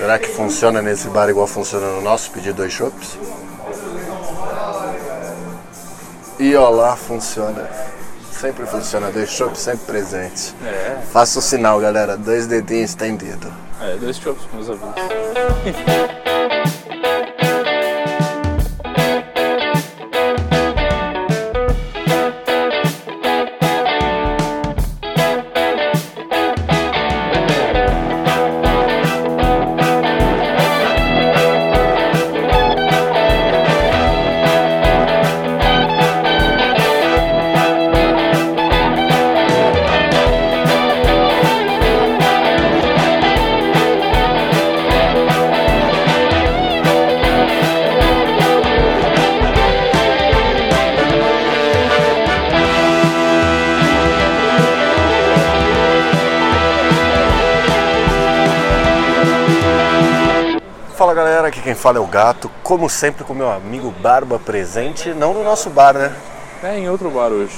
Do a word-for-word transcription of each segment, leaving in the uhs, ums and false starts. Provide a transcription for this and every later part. Será que funciona nesse bar igual funciona no nosso? Pedir dois chopps? E olá, funciona. Sempre funciona, dois chopps sempre presentes. É. Faça o sinal, galera. Dois dedinhos estendidos. É, dois chopps, meus amigos. Fala galera, aqui quem fala é o Gato, como sempre com meu amigo Barba presente, não no nosso bar, né? É, em outro bar hoje.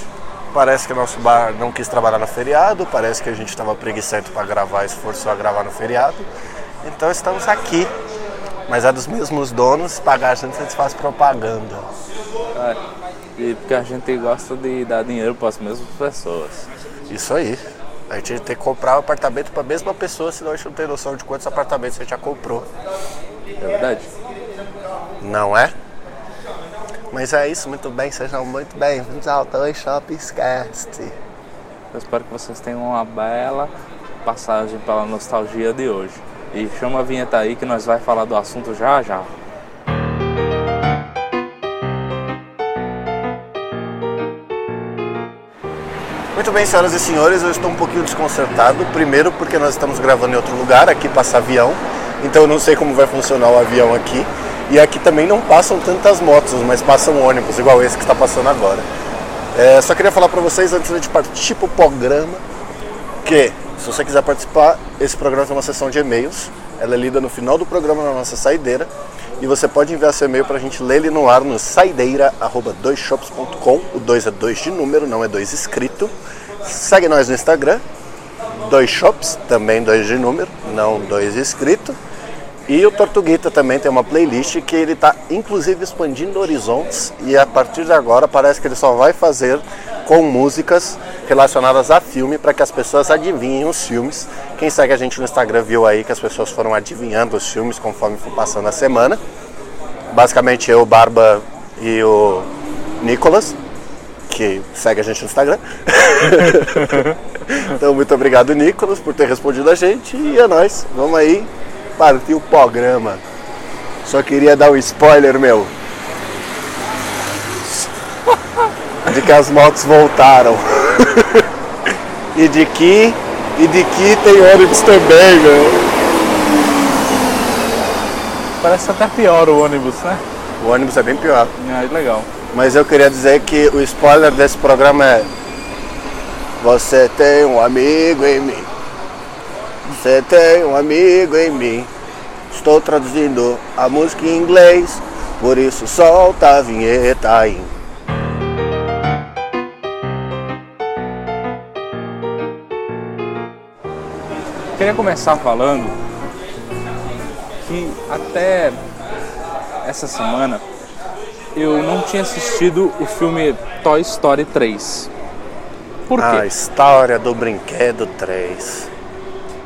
Parece que o nosso bar não quis trabalhar no feriado, parece que a gente estava preguiçento para gravar e se forçou a gravar no feriado. Então estamos aqui, mas é dos mesmos donos, pagar a gente se faz propaganda. É, e porque a gente gosta de dar dinheiro para as mesmas pessoas. Isso aí. A gente tem que comprar um apartamento para a mesma pessoa, senão a gente não tem noção de quantos apartamentos a gente já comprou. É verdade? Não é? Mas é isso, muito bem, sejam muito bem-vindos ao Toy Chopps. Eu espero que vocês tenham uma bela passagem pela nostalgia de hoje. E chama a vinheta aí que nós vamos falar do assunto já já. Muito bem, senhoras e senhores, eu estou um pouquinho desconcertado. Primeiro porque nós estamos gravando em outro lugar, aqui passa avião. Então eu não sei como vai funcionar o avião aqui. E aqui também não passam tantas motos, mas passam ônibus, igual esse que está passando agora. É, só queria falar para vocês, antes de partir para o programa, que se você quiser participar, esse programa tem uma sessão de e-mails. Ela é lida no final do programa, na nossa saideira. E você pode enviar seu e-mail para a gente ler ele no ar no saideira arroba dois chopps ponto com. O dois é dois de número, não é dois escrito. Segue nós no Instagram. Dois Chopps, também dois de número, não dois escrito. E o Tortuguita também tem uma playlist que ele está inclusive expandindo horizontes e a partir de agora parece que ele só vai fazer com músicas relacionadas a filme para que as pessoas adivinhem os filmes. Quem segue a gente no Instagram viu aí que as pessoas foram adivinhando os filmes conforme foi passando a semana. Basicamente eu, Barba e o Nicolas, que segue a gente no Instagram. Então, muito obrigado, Nicolas, por ter respondido a gente. E é nóis. Vamos aí partir o programa. Só queria dar um spoiler, meu. De que as motos voltaram. E de que... E de que tem ônibus também, meu. Parece até pior o ônibus, né? O ônibus é bem pior. Ah, é legal. Mas eu queria dizer que o spoiler desse programa é... Você tem um amigo em mim. Você tem um amigo em mim. Estou traduzindo a música em inglês, por isso solta a vinheta aí. Queria começar falando que até essa semana eu não tinha assistido o filme Toy Story três. Por quê? A história do brinquedo três.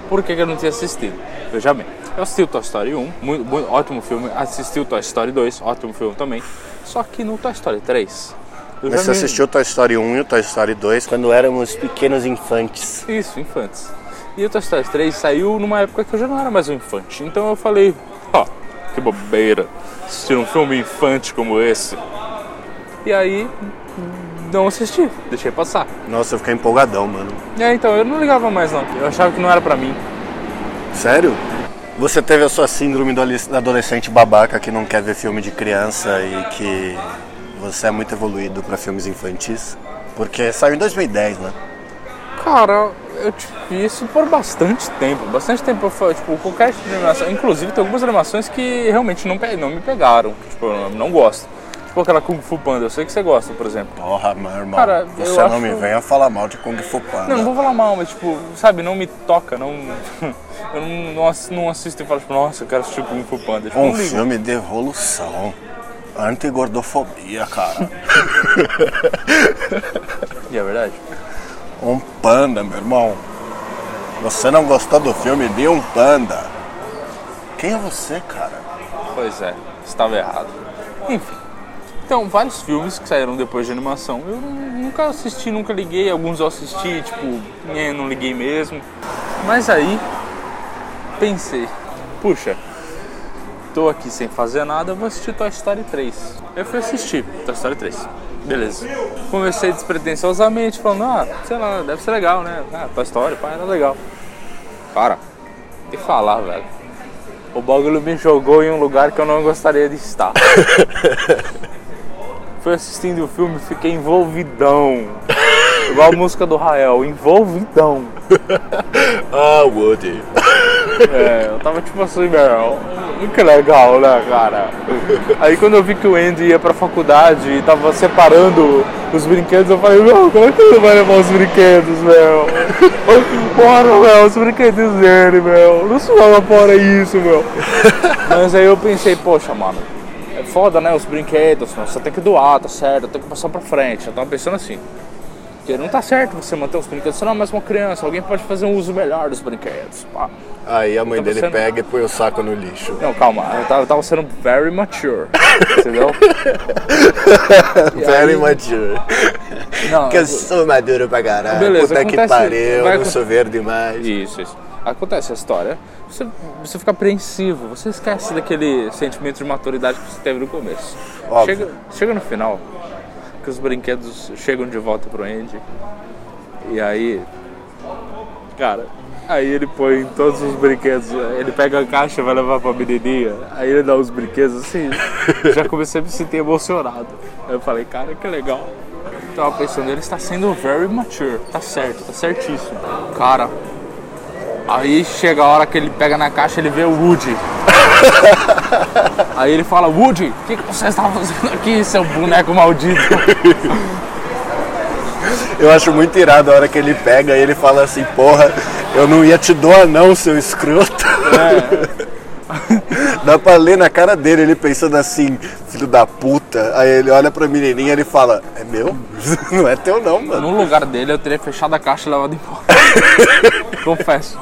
Por que, que eu não tinha assistido? Veja bem, eu assisti o Toy Story um, muito, muito, ótimo filme. Assisti o Toy Story dois, ótimo filme também. Só que no Toy Story três... Eu Mas você me... assistiu o Toy Story um e o Toy Story dois quando éramos pequenos infantes. Isso, infantes. E o Toy Story três saiu numa época que eu já não era mais um infante. Então eu falei, ó, oh, que bobeira, assistir um filme infante como esse. E aí... não assisti, deixei passar. Nossa, eu fiquei empolgadão, mano. É, então, eu não ligava mais não, eu achava que não era pra mim. Sério? Você teve a sua síndrome do adolescente babaca que não quer ver filme de criança e que você é muito evoluído pra filmes infantis? Porque saiu em dois mil e dez, né? Cara, eu tive isso por bastante tempo, bastante tempo, tipo, qualquer tipo de animação. Inclusive, tem algumas animações que realmente não, não me pegaram, tipo, eu não gosto. Tipo aquela Kung Fu Panda, eu sei que você gosta, por exemplo. Porra, meu irmão, cara, você não acho... me venha falar mal de Kung Fu Panda. Não, não vou falar mal, mas tipo, sabe, não me toca, não... Eu não, não assisto e falo tipo, nossa, eu quero assistir Kung Fu Panda. Tipo, um filme de evolução, anti-gordofobia, cara. E é verdade? Um panda, meu irmão. Você não gostou do filme de um panda? Quem é você, cara? Pois é, estava errado. Enfim. Então, vários filmes que saíram depois de animação. Eu nunca assisti, nunca liguei. Alguns eu assisti, tipo, não liguei mesmo. Mas aí, pensei, puxa, tô aqui sem fazer nada, vou assistir Toy Story três. Eu fui assistir Toy Story três. Beleza. Comecei despretensiosamente, falando, ah, sei lá, deve ser legal, né? Ah, Toy Story, pai, era legal. Cara, tem que falar, velho. O bagulho me jogou em um lugar que eu não gostaria de estar. Fui assistindo o filme, fiquei envolvidão. Igual a música do Rael, envolvidão. Ah, Woody. É, eu tava tipo assim, meu, que legal, né, cara? Aí quando eu vi que o Andy ia pra faculdade e tava separando os brinquedos, eu falei, meu, como é que ele vai levar os brinquedos, meu? Bora, meu, os brinquedos dele, meu. Não se fala fora isso, meu. Mas aí eu pensei, poxa, mano, é foda, né, os brinquedos, você tem que doar, tá certo, tem que passar pra frente. Eu tava pensando assim, porque não tá certo você manter os brinquedos, você não é mais uma criança, alguém pode fazer um uso melhor dos brinquedos, pá. Aí a mãe dele sendo... pega e põe o saco no lixo. Não, calma, eu tava, eu tava sendo very mature, entendeu? Very aí... mature. Não, que eu sou maduro pra caralho, beleza, puta acontece, que pariu, vai... não sou verde mais. Isso, isso. Acontece a história, você, você fica apreensivo, você esquece daquele sentimento de maturidade que você teve no começo. Chega, chega no final, que os brinquedos chegam de volta pro Andy, e aí, cara... Aí ele põe todos os brinquedos, ele pega a caixa e vai levar pra menininha, aí ele dá os brinquedos assim, já comecei a me sentir emocionado. Aí eu falei, cara, que legal. Tava pensando, ele está sendo very mature, tá certo, tá certíssimo. Cara, aí chega a hora que ele pega na caixa, ele vê o Woody. Aí ele fala, Woody, o que, que você está fazendo aqui, seu boneco maldito? Eu acho muito irado a hora que ele pega e ele fala assim, porra, eu não ia te doar não, seu escroto. É. Dá pra ler na cara dele, ele pensando assim, filho da puta. Aí ele olha pra menininha e ele fala, é meu? Não é teu não, mano. No lugar dele eu teria fechado a caixa e levado embora. Confesso.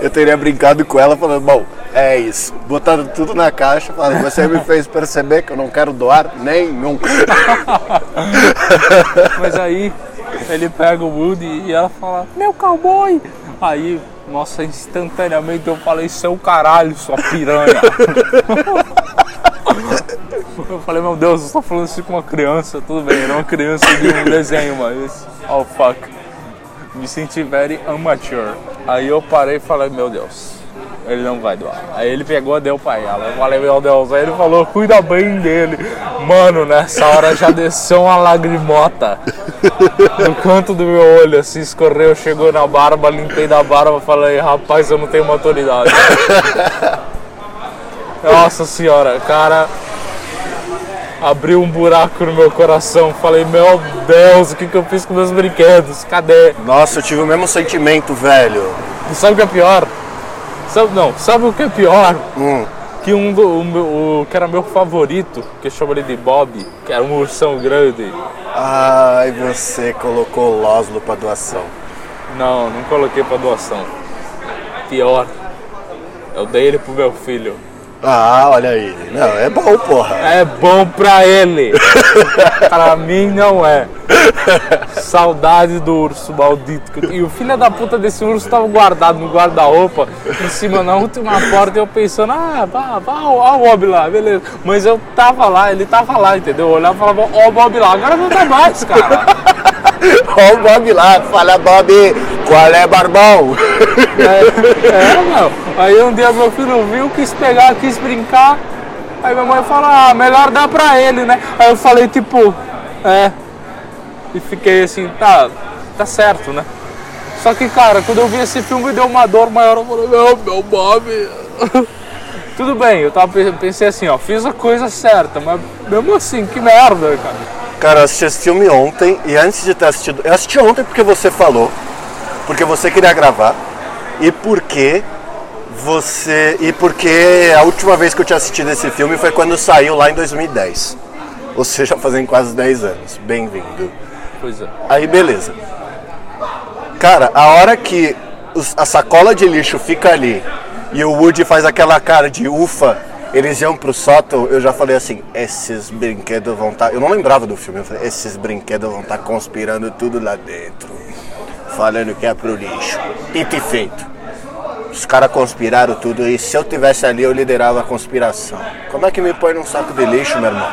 Eu teria brincado com ela falando, bom, é isso. Botado tudo na caixa, falando, você me fez perceber que eu não quero doar nenhum. Mas aí... Ele pega o Woody e ela fala, meu cowboy! Aí, nossa, instantaneamente eu falei, seu caralho, sua piranha! Eu falei, meu Deus, eu estou falando isso com uma criança, tudo bem, era uma criança de um desenho, mas... Oh, fuck. Me senti very immature. Aí eu parei e falei, meu Deus, ele não vai doar. Aí ele pegou e deu pra ela, eu falei, meu Deus, aí ele falou, cuida bem dele. Mano, nessa hora já desceu uma lagrimota. No canto do meu olho, assim, escorreu, chegou na barba, limpei da barba, falei, rapaz, eu não tenho maturidade. Nossa senhora, cara, abriu um buraco no meu coração, falei, meu Deus, o que que eu fiz com meus brinquedos, cadê? Nossa, eu tive o mesmo sentimento, velho. E sabe o que é pior? Sabe, não, sabe o que é pior? Hum. Que um do, o, o que era meu favorito, que eu chamo ele de Bob, que era um ursão grande. Ai, você colocou o Loslo pra doação. Não, não coloquei pra doação. Pior, eu dei ele pro meu filho. Ah, olha aí. Não, é bom, porra. É bom pra ele. Pra mim não é. Saudade do urso maldito. E o filho da puta desse urso tava guardado no guarda-roupa, em cima na última porta, e eu pensando, ah, vá, vá, ó o Bob lá, beleza. Mas eu tava lá, ele tava lá, entendeu? Eu olhava e falava, ó o Bob lá, agora não tá mais, cara. Ó o Bob lá, fala Bob, qual é, barbão? É, é, meu. Aí um dia meu filho viu, quis pegar, quis brincar. Aí minha mãe falou, ah, melhor dar pra ele, né? Aí eu falei, tipo, é. E fiquei assim, tá, tá certo, né? Só que, cara, quando eu vi esse filme, deu uma dor maior. Eu falei, meu, meu Bob. Tudo bem, eu tava, pensei assim, ó, fiz a coisa certa, mas mesmo assim, que merda, cara. Cara, eu assisti esse filme ontem e antes de ter assistido... Eu assisti ontem porque você falou, porque você queria gravar e porque você... E porque a última vez que eu tinha assistido esse filme foi quando saiu lá em dois mil e dez. Ou seja, fazem quase dez anos. Bem-vindo. Pois é. Aí, beleza. Cara, a hora que a sacola de lixo fica ali... E o Woody faz aquela cara de ufa, eles iam pro sótão, eu já falei assim, esses brinquedos vão estar... Tá... Eu não lembrava do filme, eu falei, esses brinquedos vão estar tá conspirando tudo lá dentro, falando que é pro lixo. Dito e feito. Os caras conspiraram tudo e se eu tivesse ali eu liderava a conspiração. Como é que me põe num saco de lixo, meu irmão?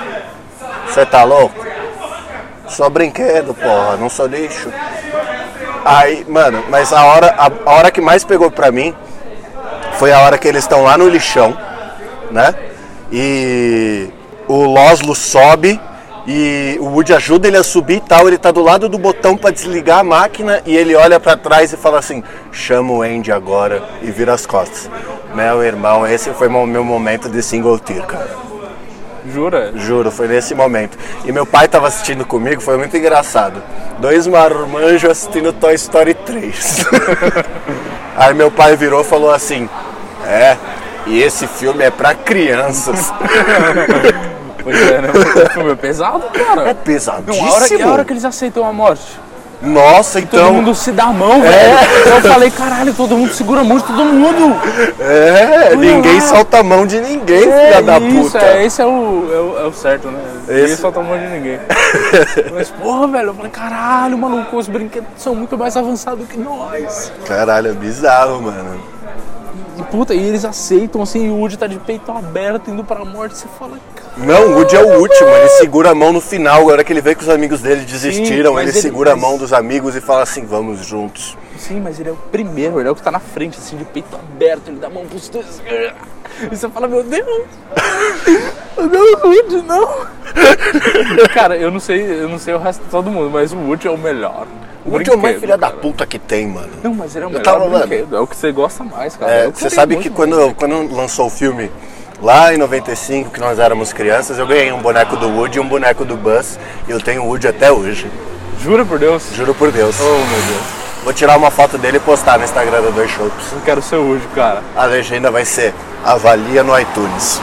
Você tá louco? Sou brinquedo, porra, não sou lixo. Aí, mano, mas a hora, a, a hora que mais pegou pra mim... Foi a hora que eles estão lá no lixão, né? E o Loslo sobe e o Woody ajuda ele a subir e tal. Ele tá do lado do botão pra desligar a máquina e ele olha pra trás e fala assim, chama o Andy agora e vira as costas. Meu irmão, esse foi o meu momento de single tear, cara. Jura? Juro, foi nesse momento. E meu pai tava assistindo comigo, foi muito engraçado. Dois marmanjos assistindo Toy Story três. Aí meu pai virou e falou assim, é, e esse filme é pra crianças. Pois é, né? O filme é pesado, cara. É pesadíssimo. Não, a, hora que, a hora que eles aceitam a morte. Nossa, e então... Todo mundo se dá a mão, é. velho. Eu falei, caralho, todo mundo segura a mão de todo mundo. É, Ui, ninguém lá. solta a mão de ninguém, é, filha da isso, puta. É, esse é o, é, o, é o certo, né? Esse... Ninguém solta a mão de ninguém. Mas, porra, velho, eu falei, caralho, maluco, os brinquedos são muito mais avançados que nós. Caralho, é bizarro, mano. E, puta, e eles aceitam, assim, e o Woody tá de peito aberto, indo pra morte, você fala... Não, o Woody é o último, ele segura a mão no final, agora que ele vê que os amigos dele desistiram, sim, ele, ele segura mas... a mão dos amigos e fala assim, vamos juntos. Sim, mas ele é o primeiro, ele é o que tá na frente, assim, de peito aberto, ele dá a mão pros dois. E você fala, meu Deus, meu Deus, Woody, não. Cara, eu não sei, eu não sei o resto de todo mundo, mas o Woody é o melhor. O Woody é o mais filha da puta que tem, mano. Não, mas ele é o melhor tava, brinquedo, é o que você gosta mais, cara. É, é você sabe que quando, quando lançou o filme... Lá em noventa e cinco, que nós éramos crianças, eu ganhei um boneco do Woody e um boneco do Buzz. E eu tenho o Woody até hoje. Jura por Deus? Juro por Deus. Oh, meu Deus. Vou tirar uma foto dele e postar no Instagram do Dois Chopps. Eu quero ser o Woody, cara. A legenda vai ser, avalia no iTunes.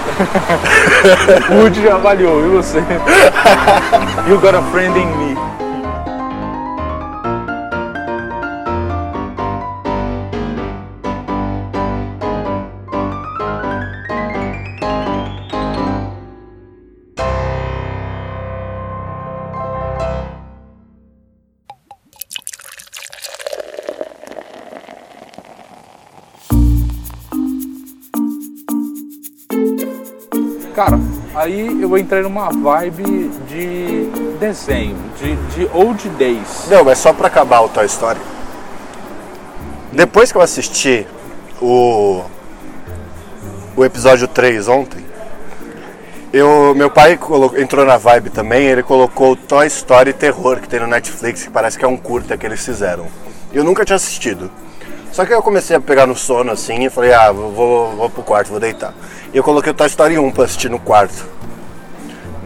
O Woody já avaliou, e você? You got a friend in me. Cara, aí eu entrei numa vibe de desenho, de, de old days. Não, mas só pra acabar o Toy Story. Depois que eu assisti o, o episódio três ontem, eu, meu pai colo, entrou na vibe também, ele colocou o Toy Story Terror, que tem no Netflix, que parece que é um curta que eles fizeram. Eu nunca tinha assistido. Só que eu comecei a pegar no sono assim e falei, ah, vou, vou pro quarto, vou deitar. E eu coloquei o Toy Story um pra assistir no quarto.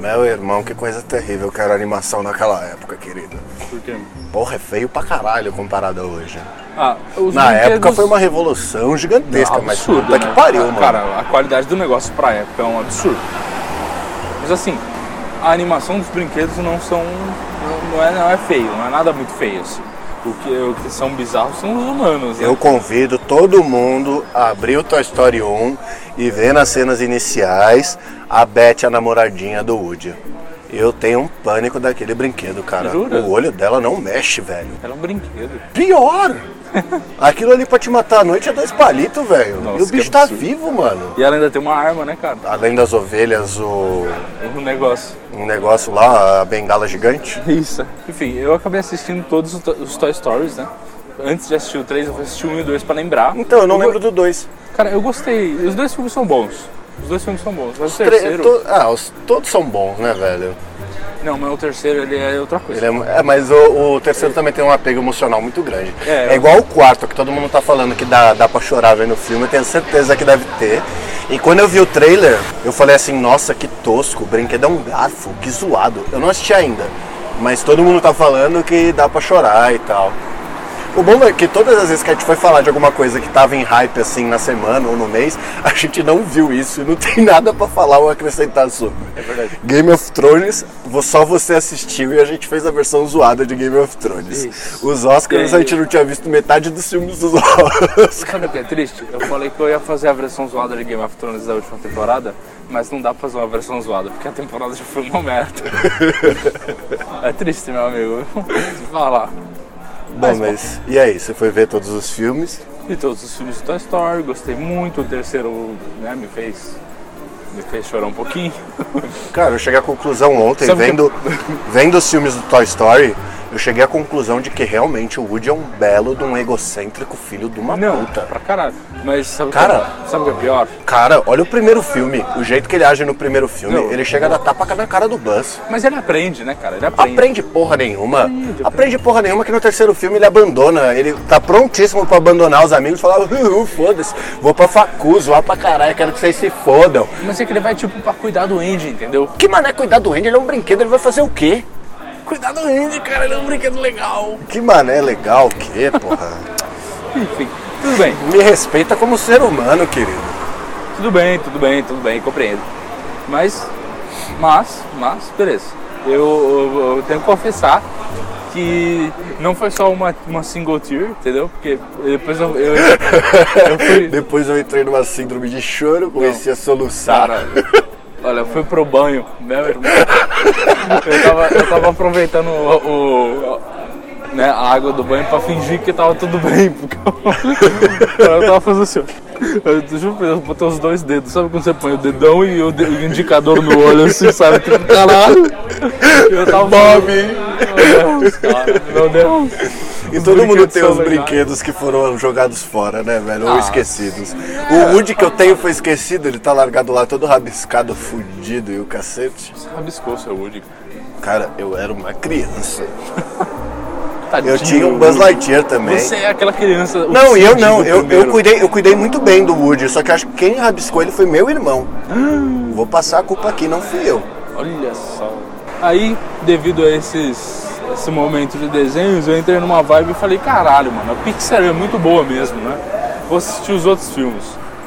Meu irmão, que coisa terrível que era a animação naquela época, querido. Por quê? Porra, é feio pra caralho comparado a hoje. Ah, os Na brinquedos... época foi uma revolução gigantesca, não, absurdo, mas puta né? que pariu, mano. Cara, a qualidade do negócio pra época é um absurdo. Mas assim, a animação dos brinquedos não são. não é, não é feio, não é nada muito feio assim. O que, o que são bizarros são os humanos, né? Eu convido todo mundo a abrir o Toy Story um e ver nas cenas iniciais a Beth, a namoradinha do Woody. Eu tenho um pânico daquele brinquedo, cara. Jura? O olho dela não mexe, velho. Ela é um brinquedo. Pior! Aquilo ali pra te matar à noite é dois palitos, velho. E o bicho tá vivo, mano. E ela ainda tem uma arma, né, cara? Além das ovelhas, o... Um negócio. Um negócio lá, a bengala gigante. Isso. Enfim, eu acabei assistindo todos os Toy Stories, né? Antes de assistir o três, eu assisti o um e o dois pra lembrar. Então, eu não eu lembro go... do dois. Cara, eu gostei. Os dois filmes são bons. Os dois filmes são bons. Mas o terceiro... To... Ah, os... todos são bons, né, velho? Não, mas o terceiro ele é outra coisa. Ele é, é, mas o, o terceiro também tem um apego emocional muito grande. É, é igual o quarto, que todo mundo tá falando que dá, dá pra chorar vendo o filme, eu tenho certeza que deve ter. E quando eu vi o trailer, eu falei assim, nossa, que tosco, o brinquedo é um garfo, que zoado. Eu não assisti ainda, mas todo mundo tá falando que dá pra chorar e tal. O bom é que todas as vezes que a gente foi falar de alguma coisa que tava em hype assim na semana ou no mês, a gente não viu isso, não tem nada pra falar ou acrescentar sobre. É verdade. Game of Thrones, só você assistiu e a gente fez a versão zoada de Game of Thrones. Isso. Os Oscars, a gente não tinha visto metade dos filmes dos Oscars. Sabe o que é triste? Eu falei que eu ia fazer a versão zoada de Game of Thrones da última temporada, mas não dá pra fazer uma versão zoada, porque a temporada já foi uma merda. É triste, meu amigo. Vai lá. Bom, mas e aí, você foi ver todos os filmes? E todos os filmes do Toy Story, gostei muito, o terceiro, né, me fez, me fez chorar um pouquinho. Cara, eu cheguei à conclusão ontem, Sabe vendo, que... vendo os filmes do Toy Story, eu cheguei à conclusão de que realmente o Woody é um belo de um egocêntrico filho de uma Não, puta. Pra caralho. Mas sabe o cara, que, é, que é pior? Cara, olha o primeiro filme, o jeito que ele age no primeiro filme, Não, ele chega a dar tapa na cara do Buzz. Mas ele aprende, né, cara? Ele aprende. Aprende porra nenhuma. Aprende, aprende. aprende porra nenhuma que no terceiro filme ele abandona. Ele tá prontíssimo pra abandonar os amigos e falar, uh, uh, foda-se, vou pra facu, zoar pra caralho, quero que vocês se fodam. Mas é que ele vai, tipo, pra cuidar do Andy, entendeu? Que mané cuidar do Andy? Ele é um brinquedo, ele vai fazer o quê? Cuidado do Andy, cara, ele é um brinquedo legal. Que mané legal, o quê, porra? Enfim, tudo bem. Me respeita como ser humano, querido. Tudo bem, tudo bem, tudo bem, compreendo. Mas, mas, mas, beleza. Eu, eu, eu tenho que confessar que não foi só uma, uma single tear, entendeu? Porque depois eu... eu, eu fui... Depois eu entrei numa síndrome de choro, comecei não. a soluçar. Caralho. Olha, eu fui pro banho, né, meu irmão? Eu tava, eu tava aproveitando o, o, o, né, a água do banho pra fingir que tava tudo bem, porque eu, eu tava fazendo assim, eu, eu botei os dois dedos, sabe quando você põe o dedão e o, de, o indicador no olho, assim, sabe, tipo, caralho, eu tava... Bob! Meu Deus, cara, meu Deus! E os todo mundo tem os brinquedos que foram jogados fora, né, velho? Ah, ou esquecidos. O Woody que eu tenho foi esquecido, ele tá largado lá todo rabiscado, fudido e o cacete. Você rabiscou seu Woody? Cara, eu era uma criança. Tadinho, eu tinha um Buzz Lightyear também. Você é aquela criança... Não, eu não. Eu, eu, cuidei, eu cuidei muito bem do Woody, só que acho que quem rabiscou ele foi meu irmão. Hum. Vou passar a culpa aqui, não fui eu. Olha só. Aí, devido a esses... esse momento de desenhos, eu entrei numa vibe e falei, caralho, mano, a Pixar é muito boa mesmo, né? Vou assistir os outros filmes.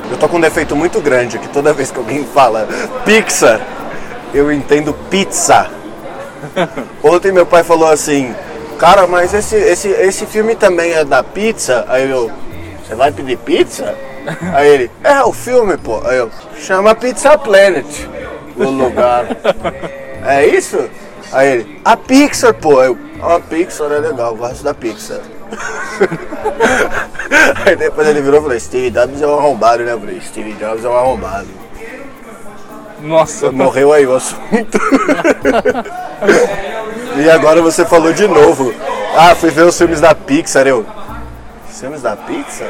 Eu tô com um defeito muito grande, que toda vez que alguém fala Pixar, eu entendo pizza. Ontem meu pai falou assim, cara, mas esse, esse, esse filme também é da pizza? Aí eu, você vai pedir pizza? Aí ele, é o filme, pô. Aí eu, chama Pizza Planet, o lugar. É isso? Aí ele, a Pixar, pô, eu, a Pixar é legal, eu gosto da Pixar. Aí depois ele virou e falou, Steve Jobs é um arrombado, né, Bruce? Steve Jobs é um arrombado. Nossa. Morreu aí o assunto. E agora você falou de novo. Ah, fui ver os filmes da Pixar, eu. Filmes da Pixar?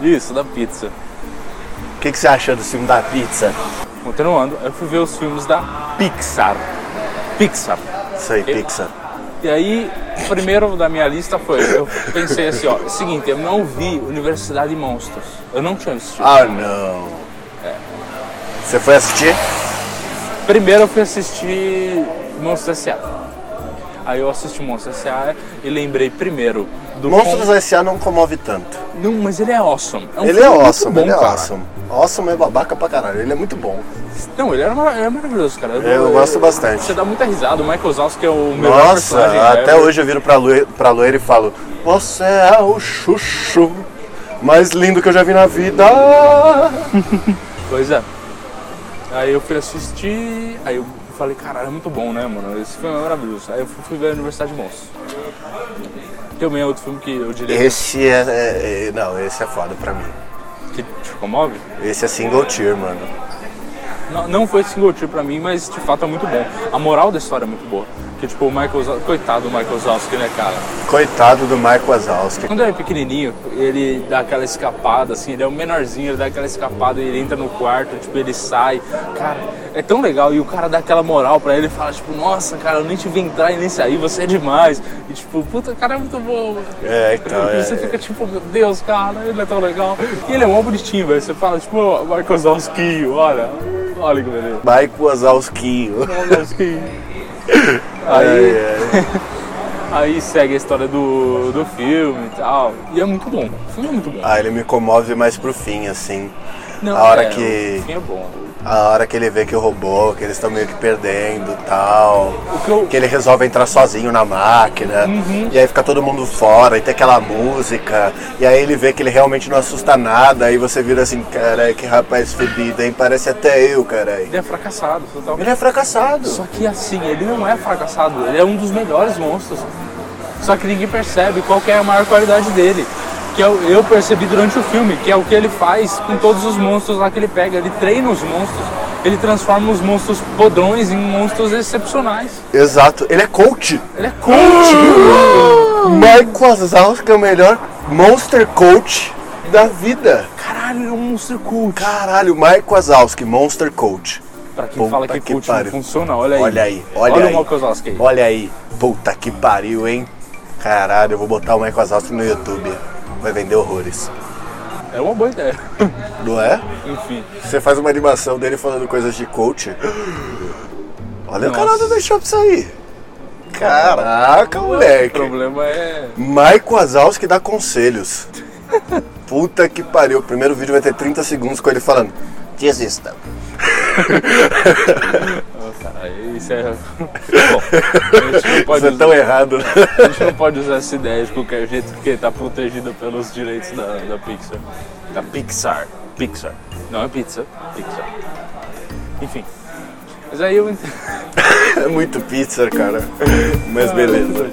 Isso, da pizza. O que, que você achou do filme da pizza? Continuando, eu fui ver os filmes da Pixar. Pixar. Isso aí, Pixar. E aí, o primeiro da minha lista foi, eu pensei assim, ó, é o seguinte, eu não vi Universidade de Monstros. Eu não tinha assistido. Ah, não. É. Você foi assistir? Primeiro eu fui assistir Monstros S A Aí eu assisti Monstros S A e lembrei primeiro do... Monstros com... S A não comove tanto. Não, mas ele é awesome. É um ele, é awesome bom, ele é awesome, ele é awesome. Awesome é babaca pra caralho, ele é muito bom. Não, ele é, ele é maravilhoso, cara. Eu, eu gosto eu, bastante. Você dá muita risada, o Michael Wazowski é o melhor Nossa, personagem. Nossa, até né? hoje eu viro pra, Lu, pra Lueira e falo, você é o chuchu mais lindo que eu já vi na vida. Pois é. Aí eu fui assistir, aí eu falei, caralho, é muito bom, né, mano? Esse filme é maravilhoso. Aí eu fui, fui ver a Universidade de Monstros. Também é outro filme que eu diria... Esse é, é, é... Não, esse é foda pra mim. Que te comove? Esse é single tier, mano. Não, não foi single tier pra mim, mas de fato é muito bom. A moral da história é muito boa. Que tipo, o Michael Wazowski, coitado do Michael Wazowski, né, cara? Coitado do Michael Wazowski. Quando ele é pequenininho, ele dá aquela escapada, assim, ele é o menorzinho, ele dá aquela escapada, ele entra no quarto, tipo, ele sai. Cara, é tão legal, e o cara dá aquela moral pra ele, fala, tipo, nossa, cara, eu nem te vi entrar e nem sair, você é demais. E tipo, puta, cara, é muito bom. É, então, e você é, fica é. tipo, meu Deus, cara, ele é tão legal. E ele é mó bonitinho, velho, você fala, tipo, oh, Michael Wazowski, olha, olha que beleza. Michael Wazowski. Wazowski. Aí, é, é. Aí segue a história do, do filme e tal. E é muito bom. O filme é muito bom. Ah, ele me comove mais pro fim, assim. Não, a hora é, que. O fim é bom. A hora que ele vê que o robô, que eles estão meio que perdendo e tal. Que, eu... que ele resolve entrar sozinho na máquina. Uhum. E aí fica todo mundo fora e tem aquela música. E aí ele vê que ele realmente não assusta nada. Aí você vira assim, caralho, que rapaz fedido, hein? Parece até eu, caralho. Ele é fracassado, totalmente. Ele é fracassado. Só que assim, ele não é fracassado. Ele é um dos melhores monstros. Só que ninguém percebe qual que é a maior qualidade dele. Que eu, eu percebi durante o filme, que é o que ele faz com todos os monstros lá que ele pega. Ele treina os monstros, ele transforma os monstros podrões em monstros excepcionais. Exato, ele é coach. Ele é coach. Uh! Michael Wazowski é o melhor monster coach da vida. Caralho, ele é um monster coach. Caralho, Michael Wazowski, monster coach. Pra quem Puta fala que, que coach pariu. Não funciona, olha aí. Olha aí, olha, olha aí. O Michael Wazowski aí. Olha aí. Puta que pariu, hein? Caralho, eu vou botar o Michael Wazowski no YouTube. Vai vender horrores. É uma boa ideia. Não é? Enfim. Você faz uma animação dele falando coisas de coach. Olha Nossa. O canal do Dois Chopps aí. Caraca, não, moleque. O problema é... Michael Wazowski dá conselhos. Puta que pariu. O primeiro vídeo vai ter trinta segundos com ele falando. Desista. Cara, isso é... Bom, isso é tão usar... errado. A gente não pode usar essa ideia de qualquer jeito, porque tá protegida pelos direitos da, da Pixar. Da Pixar. Pixar. Não é pizza. Pixar. Enfim. Mas aí eu... É muito pizza, cara. Mas beleza.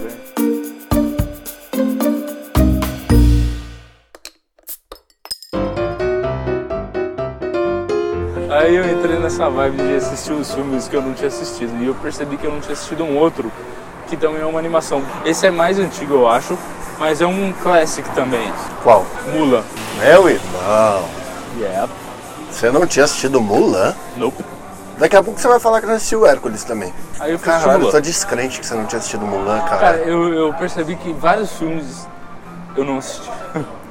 Aí eu entrei nessa vibe de assistir os filmes que eu não tinha assistido. E eu percebi que eu não tinha assistido um outro, que também é uma animação. Esse é mais antigo, eu acho, mas é um classic também. Qual? Mulan. Meu irmão. Yeah. Você não tinha assistido Mulan? Nope. Daqui a pouco você vai falar que não assistiu Hércules também. Aí eu Caralho, eu tô descrente que você não tinha assistido Mulan, cara. Cara, eu, eu percebi que vários filmes eu não assisti.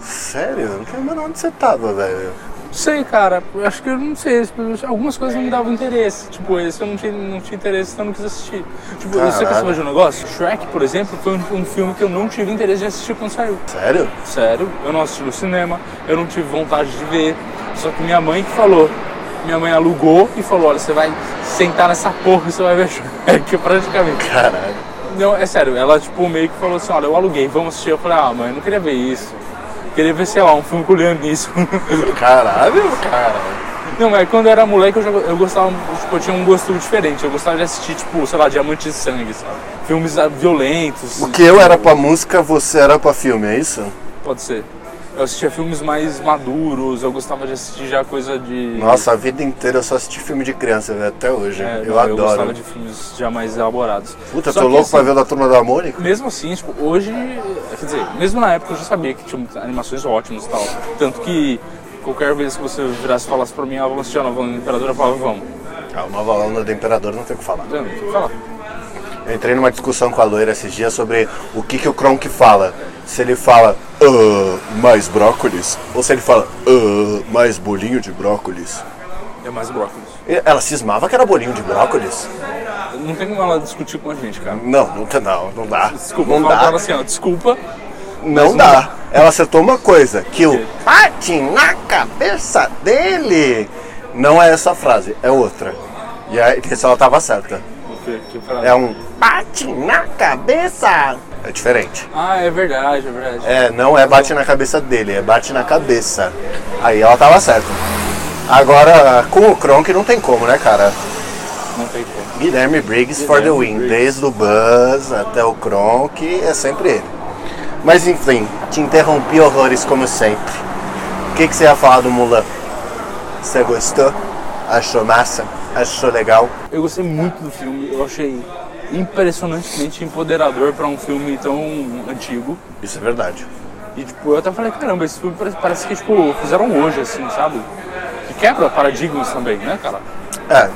Sério? Eu não quero lembrar onde você tava, velho. Não sei, cara, acho que eu não sei, algumas coisas não me davam interesse, tipo, esse eu não tinha, não tinha interesse, então eu não quis assistir. Tipo, Caralho. Você quer saber de um negócio? Shrek, por exemplo, foi um, um filme que eu não tive interesse de assistir quando saiu. Sério? Sério, eu não assisti no cinema, eu não tive vontade de ver, só que minha mãe que falou, minha mãe alugou e falou, olha, você vai sentar nessa porra e você vai ver Shrek praticamente. Caralho. Não, é sério, ela tipo meio que falou assim, olha, eu aluguei, vamos assistir, eu falei, ah, mãe, eu não queria ver isso. Queria ver, sei lá, um filme com o Leandro Hassum. Caralho, cara. Não, mas quando eu era moleque, eu, já, eu gostava, tipo, eu tinha um gosto diferente. Eu gostava de assistir, tipo, sei lá, Diamante de Sangue, sabe? Filmes violentos. O que eu era pra música, você era pra filme, é isso? Pode ser. Eu assistia filmes mais maduros, eu gostava de assistir já coisa de... Nossa, a vida inteira eu só assisti filme de criança, né? Até hoje. É, eu não, adoro. Eu gostava de filmes já mais elaborados. Puta, só tô que, louco assim, pra ver o da Turma da Mônica? Mesmo assim, tipo, hoje... Quer dizer, mesmo na época eu já sabia que tinha animações ótimas e tal. Tanto que qualquer vez que você virasse e falasse pra mim, ah, vamos assistir a Nova Onda do Imperador, eu falava, vamos. Ah, a Nova Onda do Imperador não tem o que falar. Não, não tem o que falar. Eu entrei numa discussão com a loira esses dias sobre o que, que o Kronk fala. Se ele fala, uh, mais brócolis, ou se ele fala, uh, mais bolinho de brócolis. É mais brócolis. Ela cismava que era bolinho de brócolis. Não tem como ela discutir com a gente, cara. Não, não, não, não dá. Desculpa, não dá. Assim, ó, desculpa. Não dá. Não... Ela acertou uma coisa, que o bate na cabeça dele. Não é essa frase, é outra. E aí, ela tava certa. É um bate na cabeça. É diferente. Ah, é verdade, é verdade. É, não é bate na cabeça dele, é bate na cabeça. Aí ela tava certa. Agora, com o Kronk não tem como, né, cara? Não tem como. Guilherme Briggs Guilherme for the win. Briggs. Desde o Buzz até o Kronk, é sempre ele. Mas enfim, te interrompi horrores como sempre. O que, que você ia falar do Mulan? Você gostou? Achou massa? Achou legal? Eu gostei muito do filme, eu achei impressionantemente empoderador pra um filme tão antigo. Isso é verdade. E tipo, eu até falei, caramba, esse filme parece que tipo, fizeram hoje, assim, sabe? Que quebra paradigmas também, né, cara? É.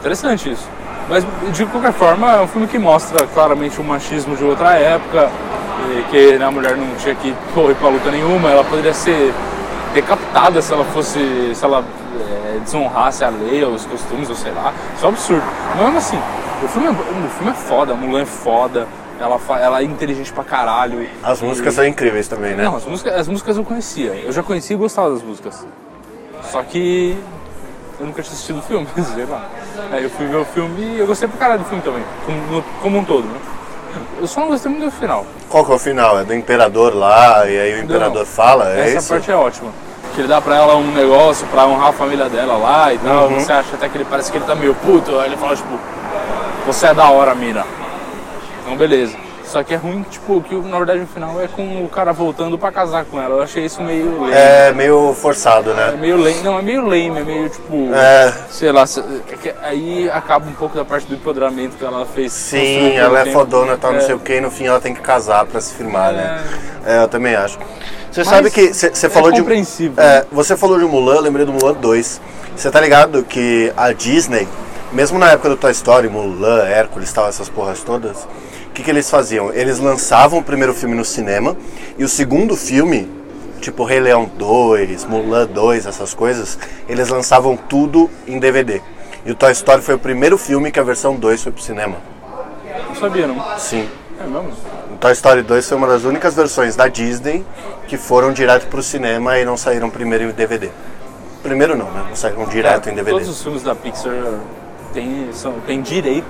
Interessante isso. Mas, de qualquer forma, é um filme que mostra claramente o machismo de outra época, que né, a mulher não tinha que correr pra luta nenhuma, ela poderia ser decapitada se ela fosse, se ela é, desonrasse a lei, os costumes, ou sei lá. Isso é um absurdo. Mas mesmo assim, o filme, o filme é foda, a Mulan é foda, ela, ela é inteligente pra caralho. As e... músicas são incríveis também, né? Não, as músicas, as músicas eu conhecia. Eu já conhecia e gostava das músicas. Só que eu nunca tinha assistido o filme, sei lá. Aí eu fui ver o filme e eu gostei pra caralho do filme também, como, como um todo, né? Eu só não gostei muito do final. Qual que é o final? É do imperador lá, e aí o imperador não. fala? É Essa esse? parte é ótima. Que ele dá pra ela um negócio pra honrar a família dela lá e tal. Uhum. Você acha até que ele parece que ele tá meio puto. Aí ele fala, tipo, você é da hora, mina. Então, beleza. Só que é ruim, tipo, que na verdade o final é com o cara voltando pra casar com ela. Eu achei isso meio lame. É meio forçado, né? É meio lame. Não, é meio lame, é meio tipo. É. Sei lá, aí acaba um pouco da parte do empoderamento que ela fez. Sim, ela é tempo. fodona e tal, é. não sei o que, e no fim ela tem que casar pra se firmar, é. né? É, eu também acho. Você Mas sabe que. Você é falou de. É, você falou de Mulan, eu lembrei do Mulan dois. Você tá ligado que a Disney, mesmo na época do Toy Story, Mulan, Hércules e tal, essas porras todas. O que, que eles faziam? Eles lançavam o primeiro filme no cinema e o segundo filme, tipo Rei Leão dois, Mulan dois, essas coisas, eles lançavam tudo em D V D. E o Toy Story foi o primeiro filme que a versão dois foi pro cinema. Não sabia, não? Sim. É mesmo? O Toy Story dois foi uma das únicas versões da Disney que foram direto pro cinema e não saíram primeiro em D V D. Primeiro não, né? Não saíram direto é, em D V D. Todos os filmes da Pixar têm, são, têm direito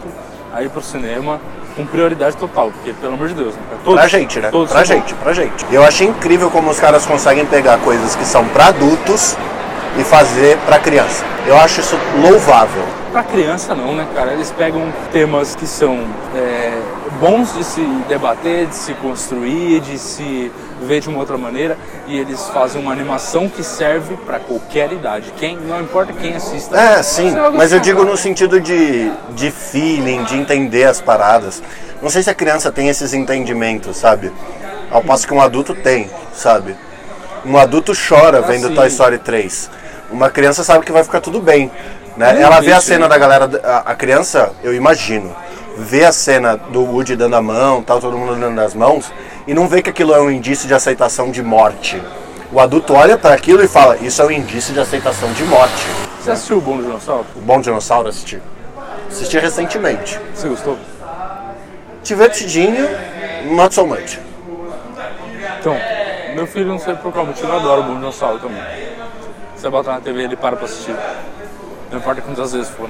a ir pro cinema com prioridade total, porque, pelo amor de Deus, né? Todos, pra gente, né? Todos pra gente, bons. pra gente. Eu achei incrível como os caras conseguem pegar coisas que são pra adultos e fazer pra criança. Eu acho isso louvável. Pra criança não, né, cara? Eles pegam temas que são é, bons de se debater, de se construir, de se ver de uma outra maneira, e eles fazem uma animação que serve pra qualquer idade. Quem, não importa quem assista. É, sim, mas eu digo no sentido de, de feeling, de entender as paradas. Não sei se a criança tem esses entendimentos, sabe? Ao passo que um adulto tem, sabe? Um adulto chora vendo assim, Toy Story três. Uma criança sabe que vai ficar tudo bem, né? Ela vê a cena da galera, a, a criança, eu imagino, vê a cena do Woody dando a mão, tal, todo mundo dando as mãos, e não vê que aquilo é um indício de aceitação de morte. O adulto olha para aquilo e fala, isso é um indício de aceitação de morte. Você assistiu o Bom Dinossauro? O Bom Dinossauro assisti. Assisti recentemente. Você gostou? Divertidinho, not so much. Então, meu filho, não sei por qual motivo, adora o Bom Dinossauro também. Você botar na T V, ele para pra assistir. Não importa quantas vezes for.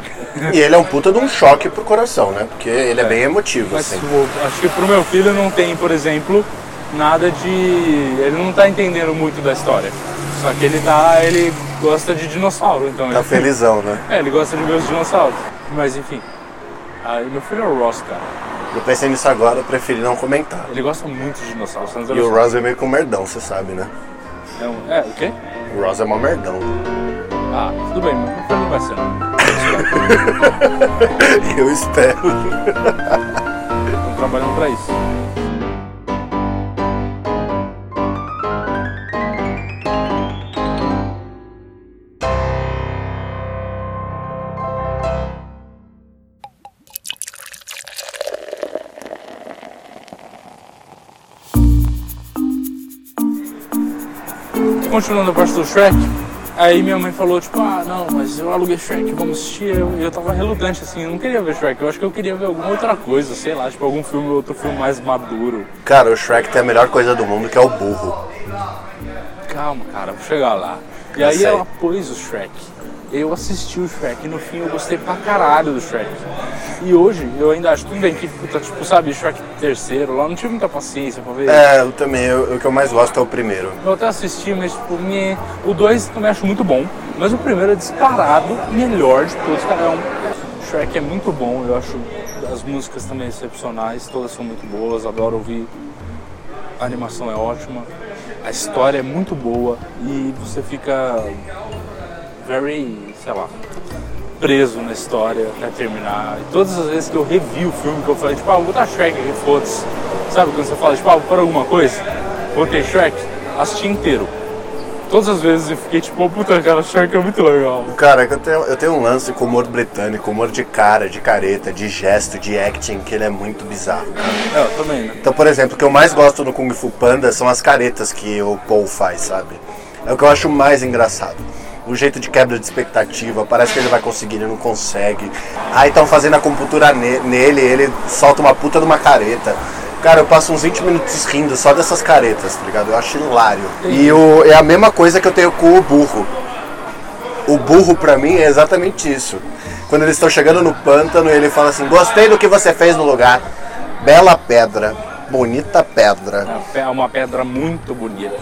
E ele é um puta de um choque pro coração, né? Porque ele é, é bem emotivo, mas, assim. Mas acho que pro meu filho não tem, por exemplo, nada de... Ele não tá entendendo muito da história. Só que ele tá... Ele gosta de dinossauro, então... Tá ele... felizão, né? É, ele gosta de ver os dinossauros. Mas, enfim. Aí, meu filho é o Ross, cara. Eu pensei nisso agora, eu preferi não comentar. Ele gosta muito de dinossauros. E o Ross é meio que um merdão, você sabe, né? É, um... é o quê? O Ross é mó merdão. Ah, tudo bem, mas não vai ser. Eu espero. Estamos trabalhando pra isso. Continuando a parte do Shrek, aí minha mãe falou, tipo, ah, não, mas eu aluguei Shrek, vamos assistir. E eu, eu tava relutante, assim, eu não queria ver Shrek, eu acho que eu queria ver alguma outra coisa, sei lá, tipo, algum filme, outro filme mais maduro. Cara, o Shrek tem a melhor coisa do mundo, que é o burro. Calma, cara, vou chegar lá. E aí ela pôs o Shrek, eu assisti o Shrek, e no fim eu gostei pra caralho do Shrek. E hoje, eu ainda acho, tudo bem que, tipo, sabe, Shrek terceiro, lá não tive muita paciência pra ver. É, eu também, eu, o que eu mais gosto é o primeiro. Eu até assisti, mas, tipo, me... o dois também acho muito bom, mas o primeiro é disparado, melhor de todos, cara, é um... Shrek é muito bom, eu acho as músicas também excepcionais, todas são muito boas, adoro ouvir, a animação é ótima, a história é muito boa e você fica very, sei lá... preso na história até terminar. E todas as vezes que eu revi o filme, que eu falei, tipo, ah, vou botar Shrek aqui, foda-se. Sabe quando você fala, tipo, ah, vou pôr alguma coisa? Botei Shrek, assisti inteiro. Todas as vezes eu fiquei tipo, oh, puta, cara, Shrek é muito legal. Cara, eu tenho, eu tenho um lance com humor britânico, humor de cara, de careta, de gesto, de acting, que ele é muito bizarro. Eu também, né? Então, por exemplo, o que eu mais gosto no Kung Fu Panda são as caretas que o Paul faz, sabe? É o que eu acho mais engraçado. O jeito de quebra de expectativa, parece que ele vai conseguir, ele não consegue. Aí estão fazendo a acupuntura nele, ele solta uma puta de uma careta. Cara, eu passo uns vinte minutos rindo só dessas caretas, tá ligado? Eu acho hilário. E o, é a mesma coisa que eu tenho com o burro. O burro pra mim é exatamente isso. Quando eles estão chegando no pântano e ele fala assim, gostei do que você fez no lugar. Bela pedra, bonita pedra. É uma pedra muito bonita.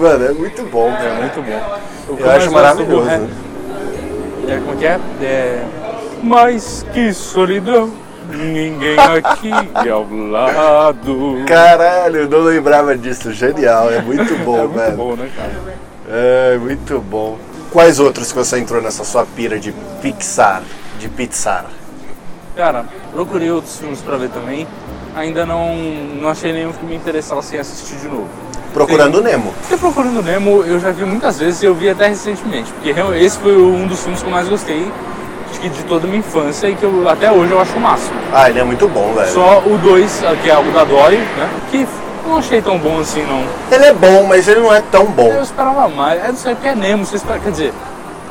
Mano, é muito bom. É muito bom. O eu acho maravilhoso. É, como que é? É... Mas que solidão. Ninguém aqui ao lado. Caralho, eu não lembrava disso. Genial, é muito bom, velho. É muito velho. bom, né, cara? É, muito bom. Quais outros que você entrou nessa sua pira de Pixar? De Pixar? Cara, procurei outros filmes pra ver também. Ainda não, não achei nenhum que me interessasse em assistir de novo. Procurando o Nemo. Porque Procurando Nemo eu já vi muitas vezes e eu vi até recentemente. Porque esse foi um dos filmes que eu mais gostei. Que de toda a minha infância e que eu, até hoje eu acho o máximo. Ah, ele é muito bom, velho. Só o dois, que é algo da Dory, né? Que não achei tão bom assim, não. Ele é bom, mas ele não é tão bom. Eu esperava mais. É, não sei o que é Nemo, você espera, quer dizer,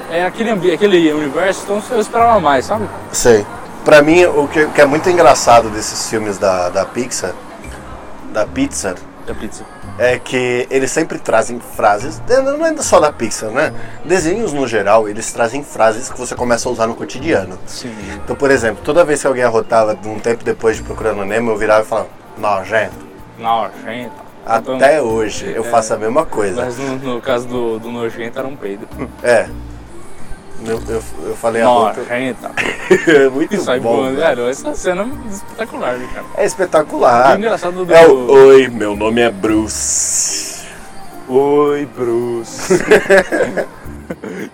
é aquele, ambi- aquele universo, então eu esperava mais, sabe? Sei. Pra mim, o que, que é muito engraçado desses filmes da, da Pixar, da Pixar, da Pizza. É que eles sempre trazem frases, não é só da Pixar, né? Desenhos no geral, eles trazem frases que você começa a usar no cotidiano. Sim. Então, por exemplo, toda vez que alguém arrotava um tempo depois de Procurando Nemo, eu virava e falava, nojento. Nojento. Até então, hoje eu é, faço a mesma coisa. Mas no, no caso do, do nojento era um peido. É. Eu, eu, eu falei Nossa, a outra... É muito Isso bom, velho. Essa cena é espetacular, cara. É espetacular. É engraçado do... É o... Oi, meu nome é Bruce. Oi, Bruce.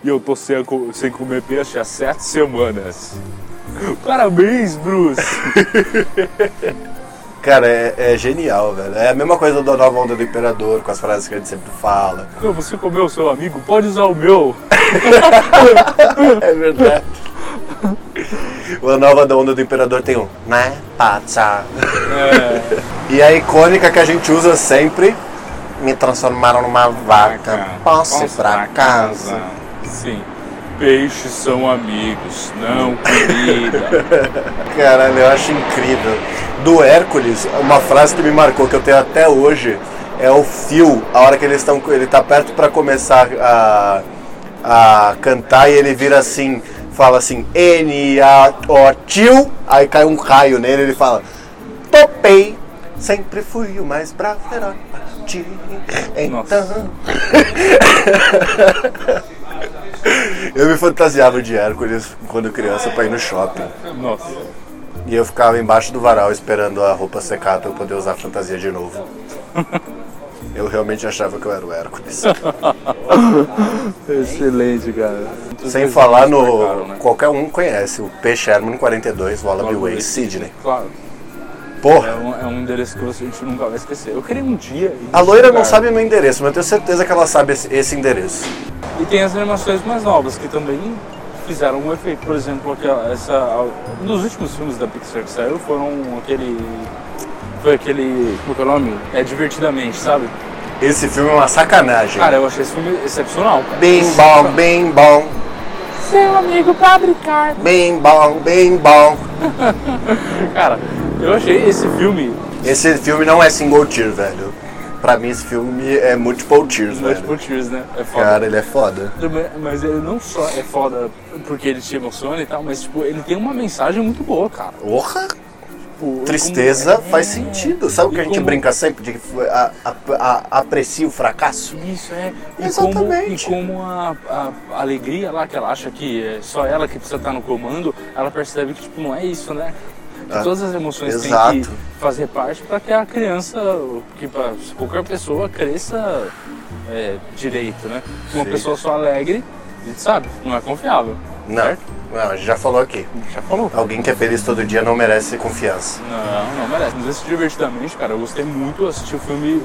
E eu tô sem, sem comer peixe há sete semanas. Parabéns, Bruce. Cara, é, é genial, velho. É a mesma coisa do A Nova Onda do Imperador, com as frases que a gente sempre fala. Não, você comeu o seu amigo, pode usar o meu. É verdade. O A Nova Onda do Imperador tem um, né, pacha. É. E a icônica que a gente usa sempre, me transformaram numa vaca. Posso, Posso ir pra casa? casa? Sim. Peixes são amigos, não comida. Caralho, eu acho incrível. Do Hércules, uma frase que me marcou, que eu tenho até hoje, é o Phil, a hora que eles estão, ele tá perto para começar a, a cantar e ele vira assim, fala assim, N A O T I L, aí cai um raio nele e ele fala, topei, sempre fui o mais bravo, era ti, então... Nossa. Eu me fantasiava de Hércules quando criança pra ir no shopping. Nossa. E eu ficava embaixo do varal esperando a roupa secar pra eu poder usar a fantasia de novo. Eu realmente achava que eu era o Hércules. Excelente, cara. Sem falar no... Caro, né? Qualquer um conhece o P. Sherman quarenta e dois, Wallaby Way, Sydney. Claro. Porra. É um, é um endereço que a gente nunca vai esquecer. Eu queria um dia... A loira não sabe meu endereço, mas eu tenho certeza que ela sabe esse, esse endereço. E tem as animações mais novas, que também fizeram um efeito. Por exemplo, essa, um dos últimos filmes da Pixar que saiu foram aquele... Foi aquele... Como é o nome? É Divertidamente, sabe? Esse filme é uma sacanagem. Cara, eu achei esse filme excepcional, cara. Bem esse bom, filme... bem bom. Seu amigo pra brincar. Bem bom, bem bom. Cara... Eu achei esse filme... Esse filme não é single tier, velho. Pra mim esse filme é multiple tiers, multiple velho. Multiple tiers, né? É foda. Cara, ele é foda. Mas ele não só é foda porque ele te emociona e tal, mas tipo, ele tem uma mensagem muito boa, cara. Porra! Tipo, Tristeza como... faz é... sentido. Sabe o que a gente como... brinca sempre? De que a, a, a, aprecia o fracasso? Isso, é. E exatamente. Como, e como a, a, a alegria lá que ela acha que é só ela que precisa estar no comando, ela percebe que tipo, não é isso, né? Que todas as emoções Exato. têm que fazer parte para que a criança, que pra qualquer pessoa cresça é, direito, né? Uma Sim. pessoa só alegre, a gente sabe, não é confiável. Não, não, a gente já falou aqui. Já falou. Alguém que é feliz todo dia não merece confiança. Não, não merece. Mas esse Divertidamente, cara, eu gostei muito, eu assisti o filme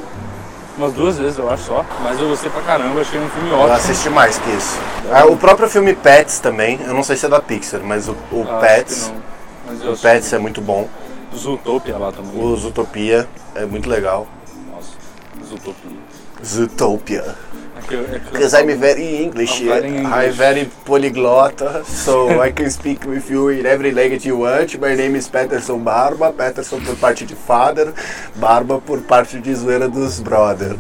umas duas vezes, eu acho só. Mas eu gostei pra caramba, achei um filme ótimo. Eu assisti mais que isso. Ah, o próprio filme Pets também, eu não sei se é da Pixar, mas o, o ah, Pets, mas o Pets é muito bom. Zootopia lá também. O Zootopia é muito legal. Nossa, Zootopia. Zootopia. Because I'm very English. I'm very, English. I'm very polyglot, so I can speak with you in every language you want. My name is Peterson Barba, Peterson por parte de father, Barba por parte de zoeira dos brother.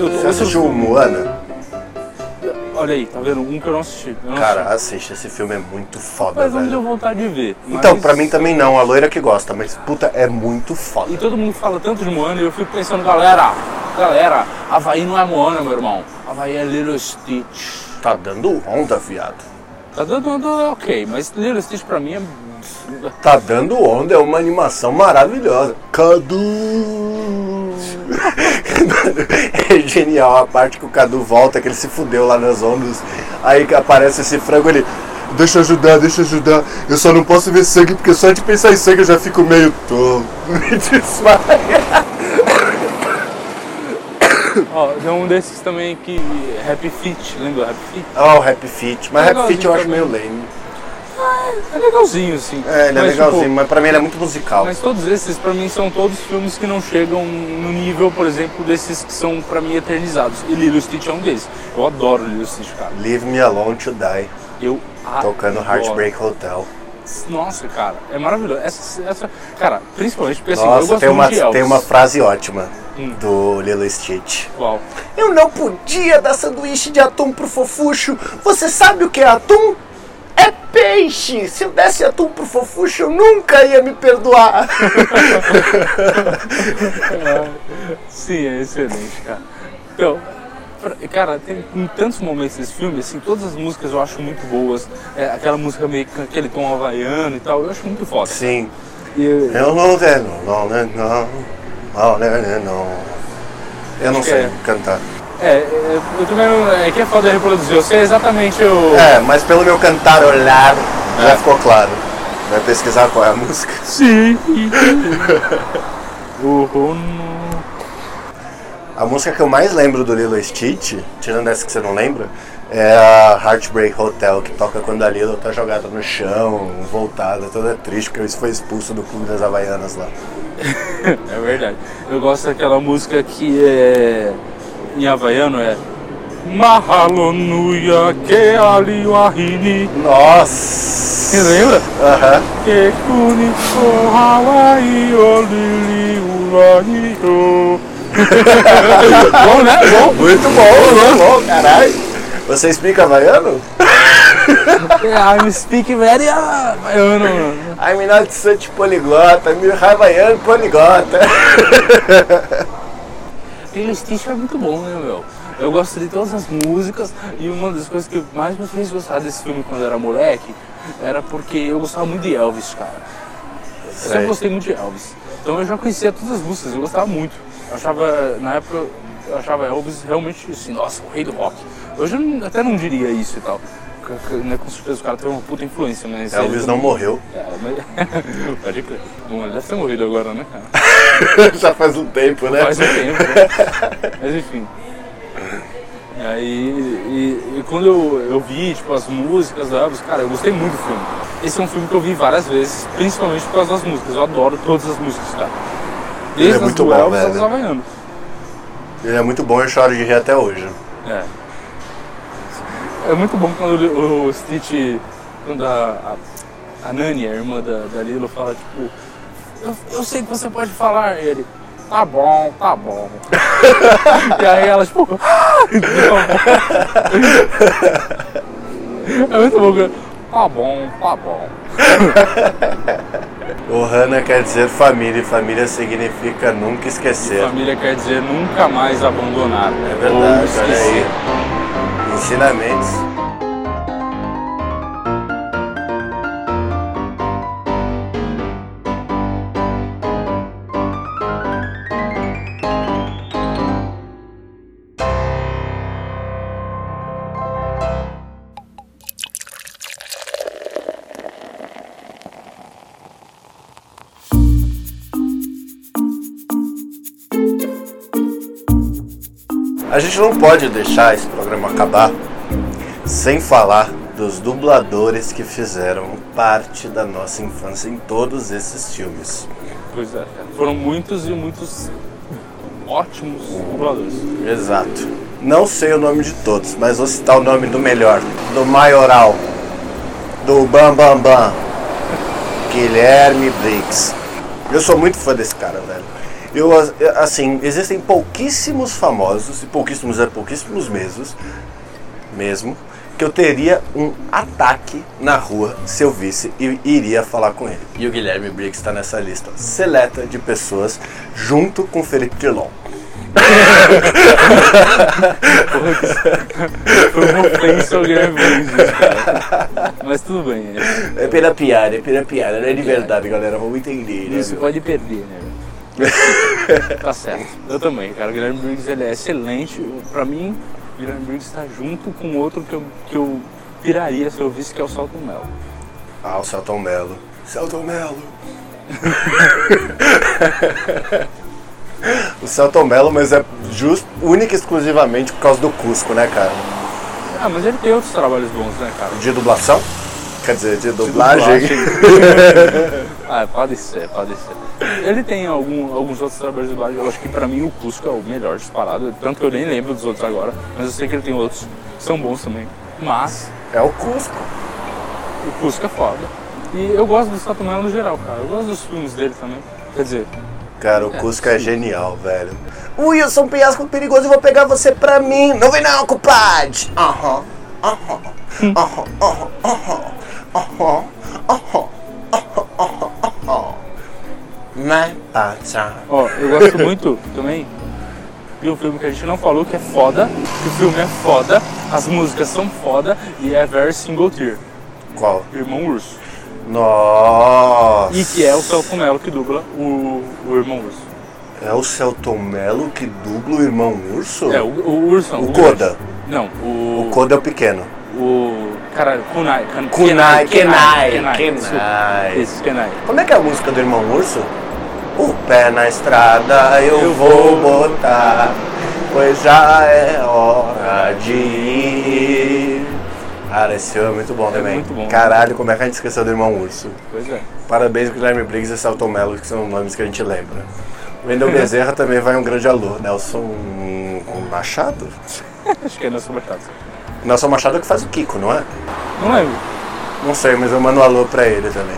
Você assistiu Moana? Olha aí, tá vendo? Um que eu não assisti. Eu não Cara, assisti. assiste, esse filme é muito foda, mas velho. Mas não deu vontade de ver. Então, pra mim também não, a loira que gosta, mas puta, é muito foda. E todo mundo fala tanto de Moana e eu fico pensando, galera, galera, Havaí não é Moana, meu irmão. Havaí é Lilo e Stitch. Tá dando onda, viado. Tá dando onda, ok, mas Lilo e Stitch pra mim é... Tá dando onda, é uma animação maravilhosa. Cadu! É genial a parte que o Cadu volta, que ele se fudeu lá nas ondas. Aí que aparece esse frango, ele... Deixa eu ajudar, deixa eu ajudar. Eu só não posso ver sangue, porque só de pensar em sangue eu já fico meio tonto. Me desmaia. Ó, oh, tem um desses também que... Happy Feet, lembra? Happy Feet? Ah, oh, o Happy Feet. Mas Happy Feet eu acho meio lame. É legalzinho, assim. É, ele mas, é legalzinho, tipo, mas pra mim ele é muito musical. Mas todos esses, pra mim, são todos filmes que não chegam no nível, por exemplo, desses que são, pra mim, eternizados. E Lilo Stitch é um deles. Eu adoro Lilo Stitch, cara. Leave Me Alone to Die. Eu adoro. Tocando Heartbreak Hotel. Nossa, cara, é maravilhoso. Essa, essa, cara, principalmente porque assim, Nossa, eu gosto tem uma, de Elvis. Tem uma frase ótima hum. do Lilo Stitch. Qual? Eu não podia dar sanduíche de atum pro fofucho. Você sabe o que é atum? É peixe! Se eu desse atum pro fofuxo, eu nunca ia me perdoar! Sim, é excelente, cara. Então, cara, tem tantos momentos desse filme, assim, todas as músicas eu acho muito boas. É, aquela música meio com aquele tom havaiano e tal, eu acho muito foda. Sim. Eu não sei, não, não, não, não, eu não sei cantar. É, eu também não, é que é foda reproduzir, eu sei exatamente o... É, mas pelo meu cantar olhar, é. já ficou claro. Vai pesquisar qual é a música? Sim! Uhum. A música que eu mais lembro do Lilo Stitch, tirando essa que você não lembra, é a Heartbreak Hotel, que toca quando a Lilo tá jogada no chão, voltada, toda triste, porque isso foi expulso do clube das Havaianas lá. É verdade. Eu gosto daquela música que é... Em havaiano é... Mahalonuia que alio ahini. Nossa! Você lembra? Aham. Que kuniko hawaii olili urahio. Bom, né? Bom. Muito bom, muito bom, caralho. Você explica havaiano? I'm speaking very havaiano, mano. I'm not such poliglota, I'm havaiano poliglota. Lilo Stitch é muito bom, né, meu? Eu gosto de todas as músicas e uma das coisas que mais me fez gostar desse filme quando eu era moleque era porque eu gostava muito de Elvis, cara. Eu sempre gostei muito de Elvis. Então eu já conhecia todas as músicas, eu gostava muito. Eu achava, na época, eu achava Elvis realmente assim, nossa, o rei do rock. Hoje eu até não diria isso e tal. Com certeza o cara tem uma puta influência, mas... Elvis não morreu. É, mas... Pode crer. Bom, ele deve ter morrido agora, né, cara? Já faz um tempo, né? Faz um tempo. Mas enfim. E aí, e, e quando eu, eu vi, tipo, as músicas da Elvis, cara, eu gostei muito do filme. Esse é um filme que eu vi várias vezes, principalmente por causa das músicas. Eu adoro todas as músicas, cara. Desde as do Elvis aos havaianos. Ele é muito bom e eu choro de rir até hoje. É. É muito bom quando o, o Stitch, quando a, a, a Nani, a irmã da, da Lilo, fala tipo, eu, eu sei que você pode falar, e ele, tá bom, tá bom. E aí ela tipo, ah! É muito bom, tá bom, tá bom. O Hana quer dizer família, e família significa nunca esquecer. E família quer dizer nunca mais abandonar. É verdade, olha aí. Ensinamentos. A gente não pode deixar esse programa acabar sem falar dos dubladores que fizeram parte da nossa infância em todos esses filmes. Pois é, foram muitos e muitos ótimos dubladores. Exato. Não sei o nome de todos, mas vou citar o nome do melhor, do maioral, do Bam Bam Bam, Guilherme Briggs. Eu sou muito fã desse cara, velho. Eu, assim, existem pouquíssimos famosos, e pouquíssimos é pouquíssimos mesmos, mesmo, que eu teria um ataque na rua se eu visse e iria falar com ele. E o Guilherme Briggs está nessa lista seleta de pessoas, junto com o Felipe Dilon. Foi uma ofensa ao Guilherme Briggs, cara. Mas tudo bem, né? É pela piada, é pela piada, não é de verdade, galera, vamos entender, né? Isso pode perder, né? Tá certo, eu também, cara. O Guilherme Briggs, ele é excelente. Pra mim, o Guilherme Briggs está junto com outro que eu, que eu piraria se eu visse, que é o Selton Melo. Ah, o Selton Melo. Selton Melo. O Selton Melo, mas é justo, única e exclusivamente por causa do Cusco, né, cara? Ah, mas ele tem outros trabalhos bons, né, cara? De dublação? Quer dizer, de dublagem. De dublagem. Ah, pode ser, pode ser. Ele tem algum, alguns outros trabalhos de dublagem. Eu acho que pra mim o Cusco é o melhor disparado. Tanto que eu nem lembro dos outros agora. Mas eu sei que ele tem outros que são bons também. Mas... é o Cusco. O Cusco é foda. E eu gosto do Selton Melo no geral, cara. Eu gosto dos filmes dele também. Quer dizer... cara, o é, Cusco sim. É genial, velho. Ui, eu sou um penhasco perigoso e vou pegar você pra mim. Não vem não, compadre. Aham, aham, aham, aham, aham. Oh, oh, oh, oh, oh, oh, oh. Mas passa. Ó, eu gosto muito também de um filme que a gente não falou, que é foda, que o filme é foda, as músicas são foda e é very single tier. Qual? Irmão Urso. Nossa. E que é o Selton Melo que dubla o, o Irmão Urso. É o Selton Melo que dubla o Irmão Urso? É, o, o Urso. O, o Koda. Não, o... o Koda é o pequeno. O... caralho, Kunai, Kunai, Kunai, Kenai, Kenai, Kenai. Isso, Kenai. Como é que é a música do Irmão Urso? O pé na estrada eu, eu vou botar, pois já é hora de ir. Cara, esse filme é muito bom também. É muito bom. Caralho, como é que a gente esqueceu do Irmão Urso? Pois é. Parabéns ao Guilherme Briggs e Selton Melo, que são nomes que a gente lembra. O Wendel Bezerra também vai um grande alô. Nelson Machado? Acho que é Nelson Machado. Nelson Machado é que faz o Kiko, não é? Não lembro. Não sei, mas eu mando um alô pra ele também.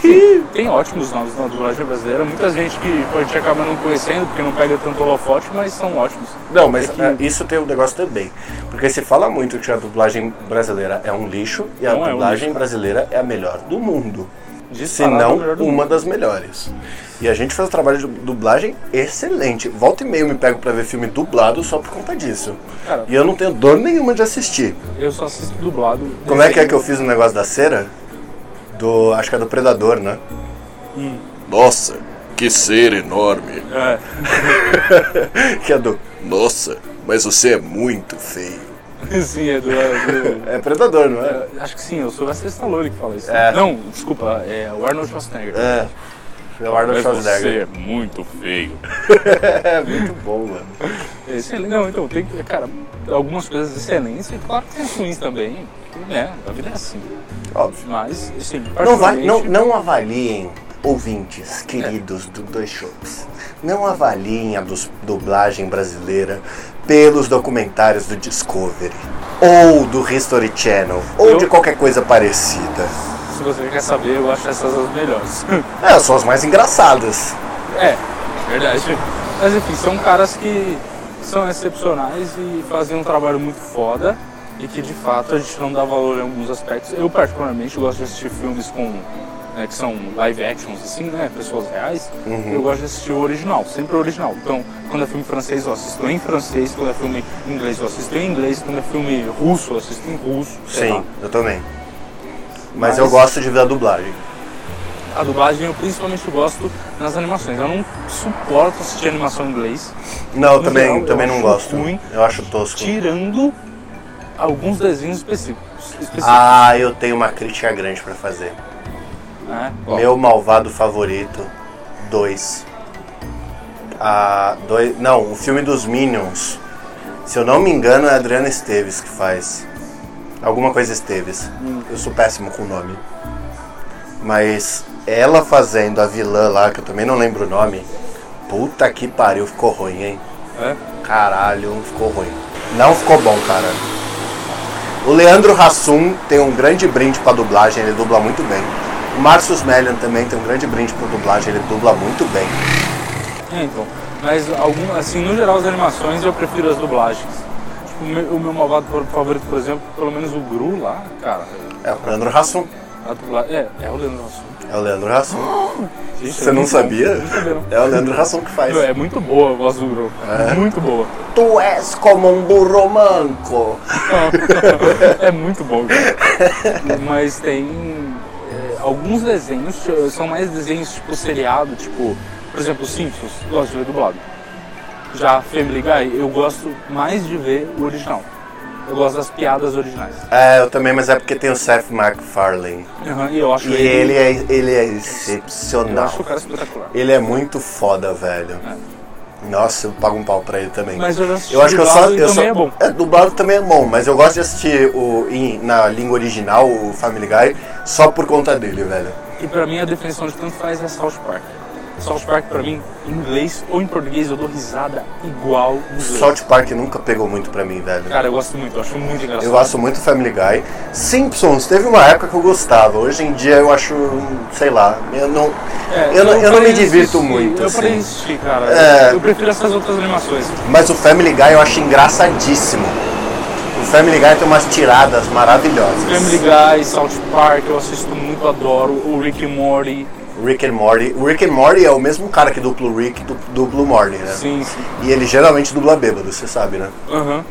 Sim, tem ótimos nomes na dublagem brasileira. Muita gente que a gente acaba não conhecendo, porque não pega tanto holofote, mas são ótimos. Não, mas é que... isso tem um negócio também. Porque se fala muito que a dublagem brasileira é um lixo, e não a é dublagem um lixo. brasileira é a melhor do mundo. Se não, uma das melhores. E a gente faz um trabalho de dublagem excelente. Volta e meia eu me pego pra ver filme dublado só por conta disso. Cara, e eu não tenho dor nenhuma de assistir. Eu só assisto dublado. Como é que é que eu fiz o negócio da cera? Do... acho que é do Predador, né? Hum. Nossa, que cera enorme. É. Que é do... nossa, mas você é muito feio. Sim, é do, do... é Predador, não é? é? Acho que sim, eu sou o Stallone que fala isso. É. Não, desculpa, é o Arnold Schwarzenegger. É, é o Arnold Schwarzenegger. Você é muito feio. É, muito bom, mano. Excelente. Não, então, tem, cara, algumas coisas excelentes e claro que tem ruins também, né? A vida é assim. Óbvio. Mas, assim, não, vai, não, não avaliem, ouvintes queridos é. do Dois Chopps, não avaliem a dos, dublagem brasileira pelos documentários do Discovery, ou do History Channel, ou eu, de qualquer coisa parecida. Se você quer saber, eu acho essas as melhores. É, são as mais engraçadas. É, verdade. Mas enfim, são caras que são excepcionais e fazem um trabalho muito foda, e que de fato a gente não dá valor em alguns aspectos. Eu particularmente gosto de assistir filmes com... né, que são live actions, assim, né, pessoas reais, uhum. Eu gosto de assistir o original, sempre o original. Então, quando é filme francês, eu assisto em francês, quando é filme inglês, eu assisto em inglês, quando é filme russo, eu assisto em russo. Sim, lá. Eu também. Mas, Mas eu gosto de ver a dublagem. A dublagem eu principalmente gosto nas animações. Eu não suporto assistir animação em inglês. Não, no também, geral, também eu não gosto. Ruim, eu acho tosco. Tirando alguns desenhos específicos. específicos. Ah, eu tenho uma crítica grande pra fazer. É? Meu malvado favorito dois. Ah, dois. Não, o filme dos Minions Se eu não me engano, é a Adriana Esteves que faz. Alguma coisa Esteves. Hum. Eu sou péssimo com o nome. Mas ela fazendo a vilã lá, que eu também não lembro o nome. Puta que pariu, ficou ruim, hein? É? Caralho, ficou ruim. Não ficou bom, cara. O Leandro Hassum tem um grande brinde pra dublagem, ele dubla muito bem. O Marcius Melian também tem um grande brinde pra dublagem, ele dubla muito bem. É, então. Mas, algum, assim, no geral, as animações eu prefiro as dublagens. Tipo, o meu, o meu malvado favorito, por exemplo, pelo menos o Gru lá, cara. É o Leandro Hassum. É, é o Leandro Hassum. É o Leandro Hassum. Gente, Você é não sabia? Bom, não sabia não. É o Leandro Hassum que faz. É muito boa a voz do Gru. É. Muito boa. Tu és como um burro manco. É muito bom, cara. Mas tem... É, alguns desenhos são mais desenhos tipo seriado, tipo... Por exemplo, Simpsons, eu gosto de ver dublado. Já Family Guy, eu gosto mais de ver o original. Eu gosto das piadas originais. É, eu também, mas é porque tem o Seth MacFarlane. Uhum, e eu acho e ele... E ele é, ele é excepcional. Eu acho o cara espetacular. Ele é muito foda, velho. É. Nossa, eu pago um pau pra ele também. Mas eu já assisti eu acho dublado que eu só, e eu também só, é bom. É, dublado também é bom, mas eu gosto de assistir o, em, na língua original, o Family Guy, só por conta dele, velho. E pra mim a definição de tanto faz é South Park. South Park pra mim, em inglês ou em português, eu dou risada igual em inglês. South Park nunca pegou muito pra mim, velho. Cara, eu gosto muito, eu acho muito engraçado. Eu gosto muito Family Guy. Simpsons, teve uma época que eu gostava. Hoje em dia eu acho, sei lá, eu não, é, eu, eu, eu não me divirto muito. Eu assim. Parei de assistir, cara. É... Eu prefiro essas outras animações. Mas o Family Guy eu acho engraçadíssimo. O Family Guy tem umas tiradas maravilhosas. Family Guy, South Park, eu assisto muito, adoro. O Rick and Morty. Rick and Morty. O Rick and Morty é o mesmo cara que dupla o Rick e dupla o Morty, né? Sim, sim. E ele geralmente dubla bêbado, você sabe, né? Aham. Uhum.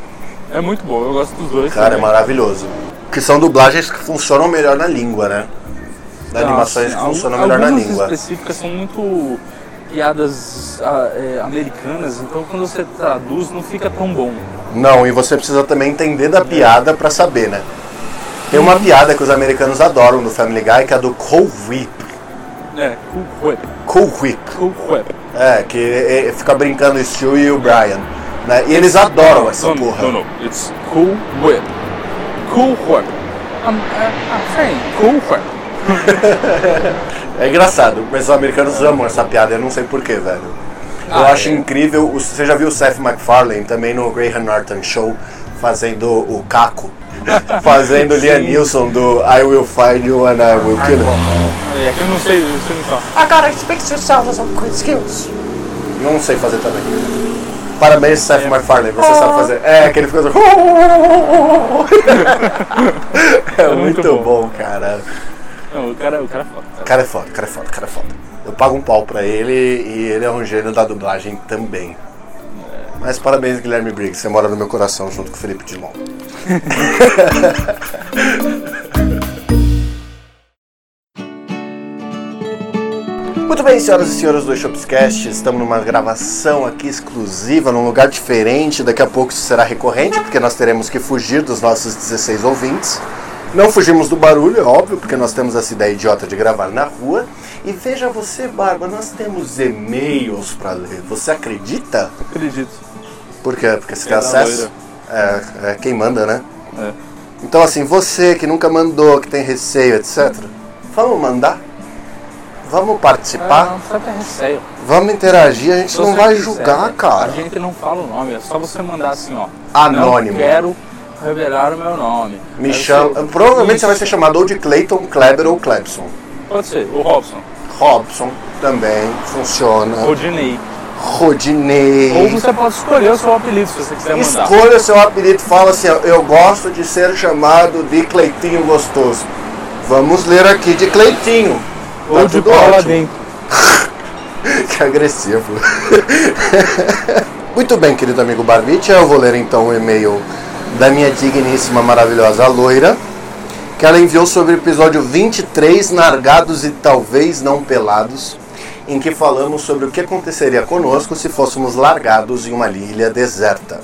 É muito bom, eu gosto dos dois. Cara, também. É maravilhoso. Que são dublagens que funcionam melhor na língua, né? Não, animações assim, que funcionam algum, melhor na língua. As específicas são muito piadas é, americanas, então quando você traduz não fica tão bom. Não, e você precisa também entender da piada pra saber, né? Tem uma piada que os americanos adoram do Family Guy, que é a do Cool Whip. É, Cool Whip. Cool Whip. Cool Whip. É, que é, fica brincando o Stu e o Brian. Né? E eles adoram essa no, porra. Não, não, it's Cool Whip. Cool Whip. I'm, I'm saying Cool Whip. É engraçado, mas os americanos amam essa piada, eu não sei porquê, velho. Eu ah, acho é. incrível, você já viu o Seth MacFarlane também no Graham Norton Show, fazendo o Caco. Fazendo Liam Neeson do I Will Find You and I Will Kill You. É que eu não sei, você não sabe. Agora, expect yourself as some good skills. Não sei fazer também. Parabéns, Seth é. MacFarlane, você sabe fazer. É, que ele fica assim. É muito, muito bom, bom, cara. Não, o cara, o cara é foda. O cara é foda, o cara é foda, o cara é foda. Eu pago um pau pra ele e ele é um gênio da dublagem também. Mas parabéns, Guilherme Briggs, você mora no meu coração junto com o Felipe Dilon. Muito bem, senhoras e senhores do Dois Chopps, estamos numa gravação aqui exclusiva, num lugar diferente, daqui a pouco isso será recorrente, porque nós teremos que fugir dos nossos dezesseis ouvintes. Não fugimos do barulho, é óbvio, porque nós temos essa ideia idiota de gravar na rua. E veja você, Barba, nós temos e-mails pra ler. Você acredita? Acredito. Por quê? Porque você tem acesso? É, é quem manda, né? É. Então assim, você que nunca mandou, que tem receio, etcétera. Vamos mandar? Vamos participar? É, não precisa ter receio. Vamos interagir, a gente não vai julgar, cara. A gente não fala o nome, é só você mandar assim, ó. Anônimo. Não quero... revelar o meu nome. Me chama... ser... Provavelmente isso. Você vai ser chamado ou de Clayton, Kleber ou Clebson. Pode ser, ou Robson. Robson também funciona. Rodinei. Rodinei. Ou você pode escolher o seu apelido se você quiser mandar. Escolha o seu apelido, fala assim, eu gosto de ser chamado de Cleitinho Gostoso. Vamos ler aqui de Cleitinho. Ou tá de Paula dentro. Que agressivo. Muito bem, querido amigo Barbite, eu vou ler então o e-mail da minha digníssima, maravilhosa loira, que ela enviou sobre o episódio vinte e três, Nargados e Talvez Não Pelados, em que falamos sobre o que aconteceria conosco se fôssemos largados em uma ilha deserta.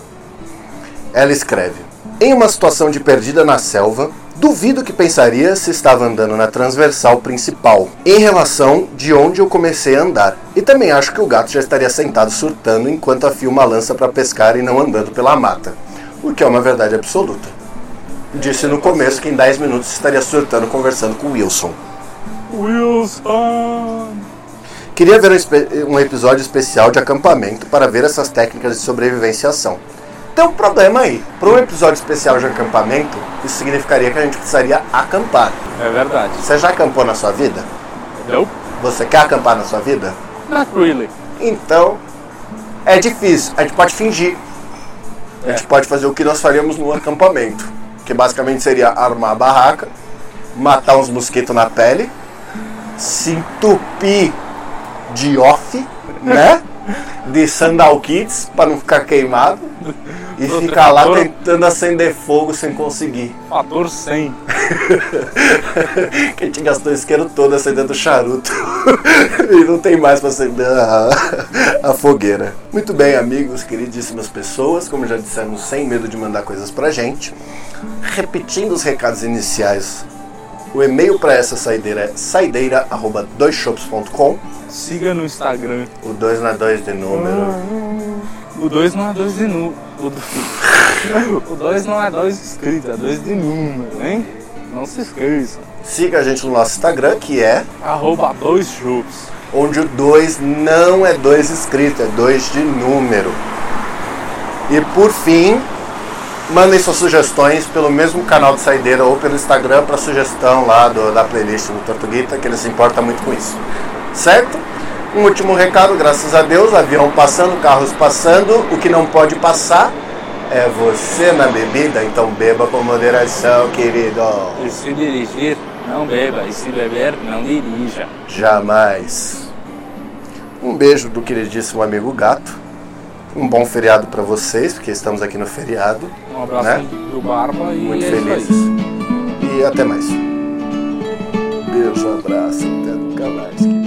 Ela escreve: em uma situação de perdida na selva, Duvido que pensaria se estava andando na transversal principal, em relação de onde eu comecei a andar. E também acho que o gato já estaria sentado surtando enquanto afia uma lança para pescar e não andando pela mata. O que é uma verdade absoluta. Disse no começo que em dez minutos estaria surtando conversando com Wilson. Wilson! Queria ver um, espe- um episódio especial de acampamento para ver essas técnicas de sobrevivência e ação. Tem um problema aí. Para um episódio especial de acampamento, isso significaria que a gente precisaria acampar. É verdade. Você já acampou na sua vida? Não. Você quer acampar na sua vida? Not really. Então, é difícil. A gente pode fingir. É. A gente pode fazer o que nós faríamos no acampamento. Que basicamente seria armar a barraca, matar uns mosquitos na pele, se entupir de off, né? De sandal kits para não ficar queimado e Outro ficar fator... lá tentando acender fogo sem conseguir. Fator cem. Que a gente gastou o isqueiro todo acendendo o charuto e não tem mais para acender a, a fogueira. Muito bem, amigos, queridíssimas pessoas, como já dissemos, sem medo de mandar coisas pra gente. Repetindo os recados iniciais, o e-mail para essa saideira é saideira arroba dois chopps ponto com. Siga no Instagram. O dois na dois de número. O dois não é dois de número. O dois não é dois escrito, é dois de número, hein? Não se esqueça. Siga a gente no nosso Instagram, que é arroba dois chopps. Onde o dois não é dois escrito, é dois de número. E por fim, mandem suas sugestões pelo mesmo canal de Saideira ou pelo Instagram para sugestão lá do, da playlist do Tortuguita, que ele se importa muito com isso. Certo? Um último recado, graças a Deus, avião passando, carros passando, o que não pode passar é você na bebida, então beba com moderação, querido. E se dirigir, não beba, e se beber, não dirija. Jamais. Um beijo do queridíssimo amigo Gato. Um bom feriado para vocês, porque estamos aqui no feriado. Um abraço, né? Do Barba e muito é felizes. E até mais. Beijo, abraço, até nunca mais.